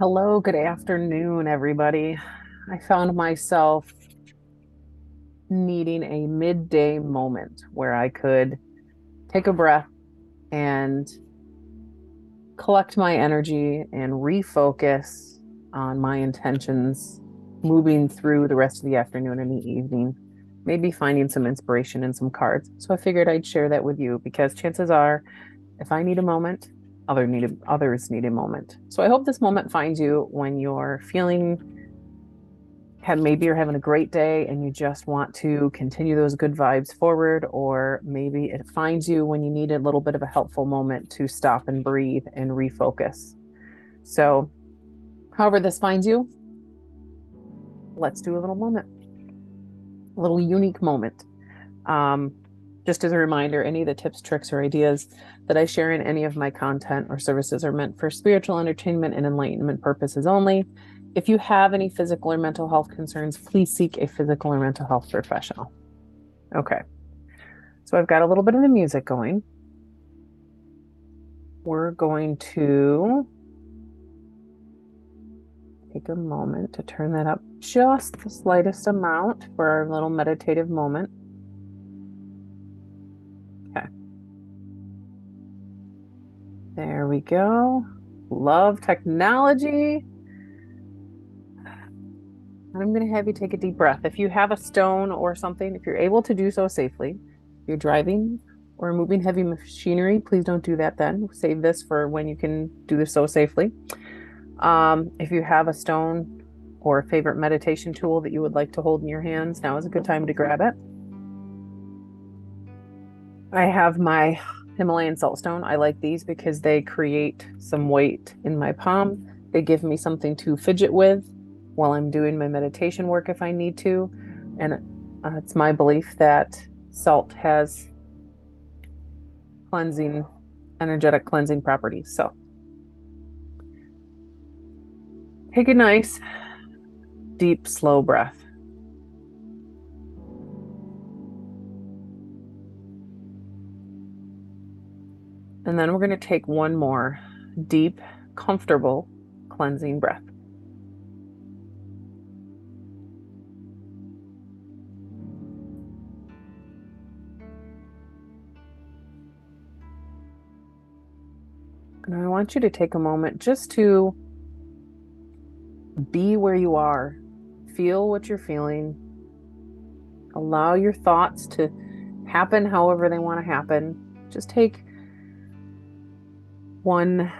Hello, good afternoon, everybody. I found myself needing a midday moment where I could take a breath and collect my energy and refocus on my intentions moving through the rest of the afternoon and the evening, maybe finding some inspiration in some cards. So I figured I'd share that with you because chances are if I need a moment, others need a moment. So I hope this moment finds you when you're feeling, maybe you're having a great day and you just want to continue those good vibes forward, or maybe it finds you when you need a little bit of a helpful moment to stop and breathe and refocus. So however this finds you, let's do a little moment, a little unique moment. Just as a reminder, any of the tips, tricks, or ideas that I share in any of my content or services are meant for spiritual entertainment and enlightenment purposes only. If you have any physical or mental health concerns, please seek a physical or mental health professional. Okay, so I've got a little bit of the music going. We're going to take a moment to turn that up just the slightest amount for our little meditative moment. There we go. Love technology. And I'm going to have you take a deep breath. If you have a stone or something, if you're able to do so safely, if you're driving or moving heavy machinery, please don't do that then. Save this for when you can do this so safely. If you have a stone or a favorite meditation tool that you would like to hold in your hands, now is a good time to grab it. I have my Himalayan salt stone. I like these because they create some weight in my palm. They give me something to fidget with while I'm doing my meditation work if I need to. And it's my belief that salt has cleansing, energetic cleansing properties. So take a nice, deep, slow breath. And then we're going to take one more deep, comfortable, cleansing breath. And I want you to take a moment just to be where you are, feel what you're feeling, allow your thoughts to happen however they want to happen. Just take one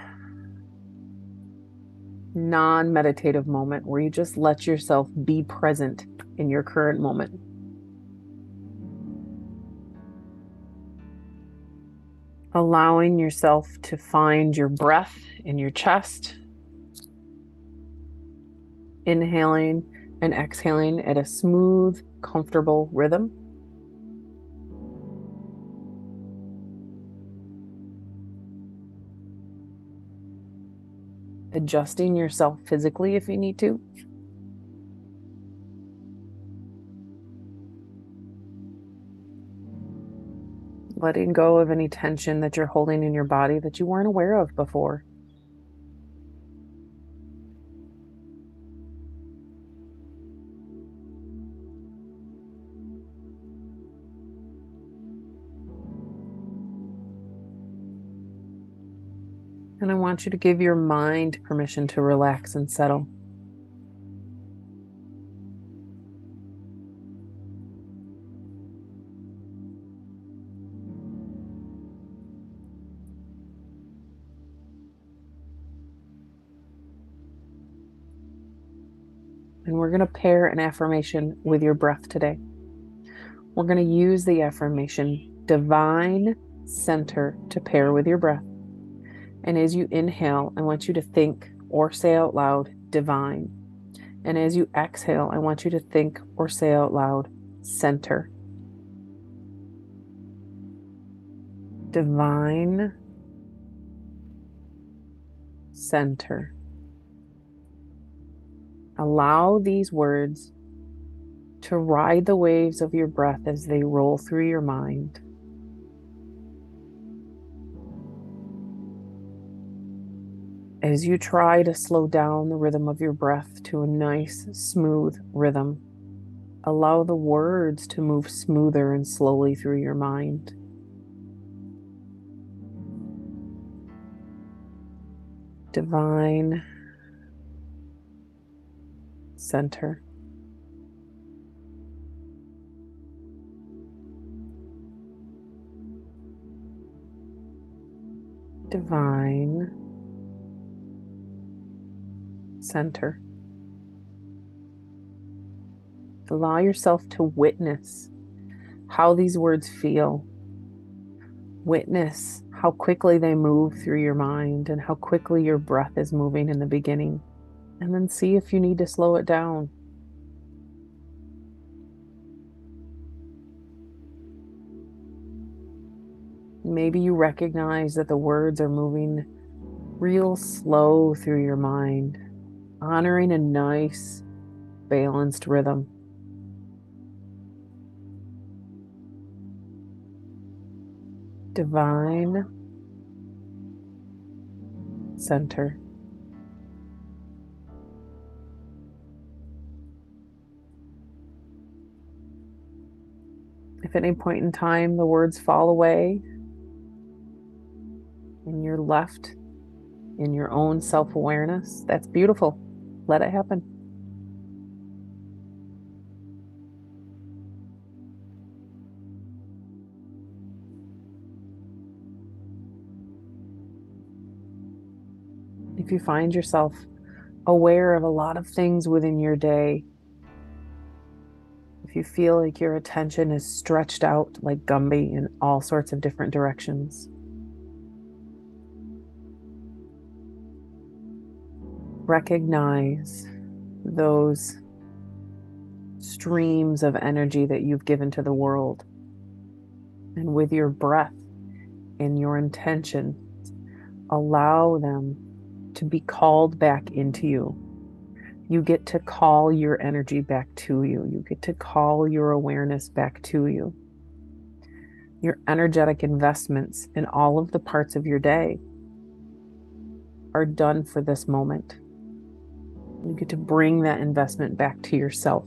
non-meditative moment where you just let yourself be present in your current moment. Allowing yourself to find your breath in your chest. Inhaling and exhaling at a smooth, comfortable rhythm. Adjusting yourself physically if you need to. Letting go of any tension that you're holding in your body that you weren't aware of before. And I want you to give your mind permission to relax and settle. And we're going to pair an affirmation with your breath today. We're going to use the affirmation divine center to pair with your breath. And as you inhale, I want you to think or say out loud, divine. And as you exhale, I want you to think or say out loud, center. Divine center. Allow these words to ride the waves of your breath as they roll through your mind. as you try to slow down the rhythm of your breath to a nice, smooth rhythm. Allow the words to move smoother and slowly through your mind. Divine Center. Divine Center. Allow yourself to witness how these words feel. Witness how quickly they move through your mind and how quickly your breath is moving in the beginning. And then see if you need to slow it down. Maybe you recognize that the words are moving real slow through your mind, honoring a nice, balanced rhythm. Divine Center. If at any point in time the words fall away, and you're left in your own self-awareness, that's beautiful. Let it happen. If you find yourself aware of a lot of things within your day, if you feel like your attention is stretched out like Gumby in all sorts of different directions, recognize those streams of energy that you've given to the world. And with your breath and your intention, allow them to be called back into you. You get to call your energy back to you. You get to call your awareness back to you. Your energetic investments in all of the parts of your day are done for this moment. You get to bring that investment back to yourself.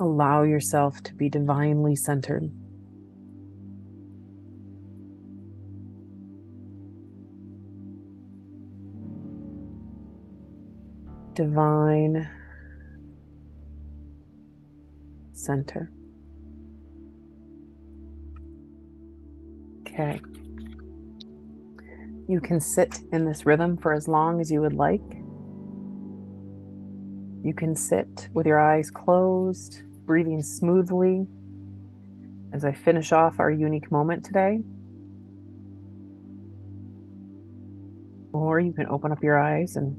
Allow yourself to be divinely centered. Divine Center. Okay. You can sit in this rhythm for as long as you would like. You can sit with your eyes closed, breathing smoothly as I finish off our unique moment today. Or you can open up your eyes and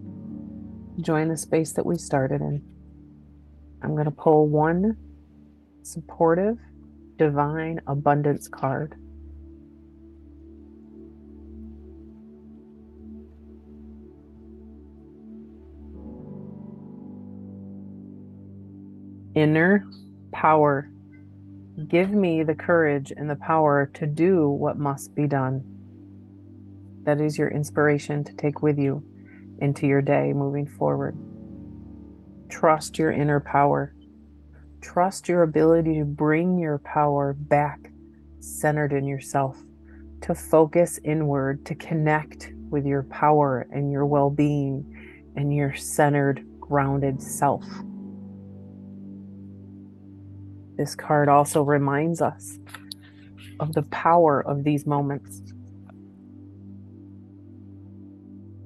join the space that we started in. I'm going to pull one supportive, divine abundance card. Inner power. Give me the courage and the power to do what must be done. That is your inspiration to take with you into your day moving forward. Trust your inner power. Trust your ability to bring your power back centered in yourself, to focus inward, to connect with your power and your well-being and your centered, grounded self. This card also reminds us of the power of these moments.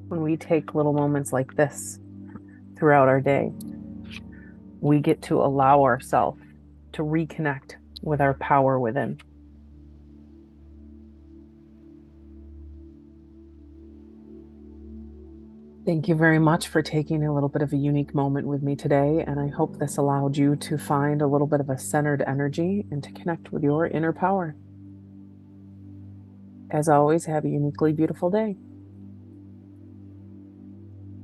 When we take little moments like this throughout our day, we get to allow ourselves to reconnect with our power within. Thank you very much for taking a little bit of a unique moment with me today, and I hope this allowed you to find a little bit of a centered energy and to connect with your inner power. As always, have a uniquely beautiful day.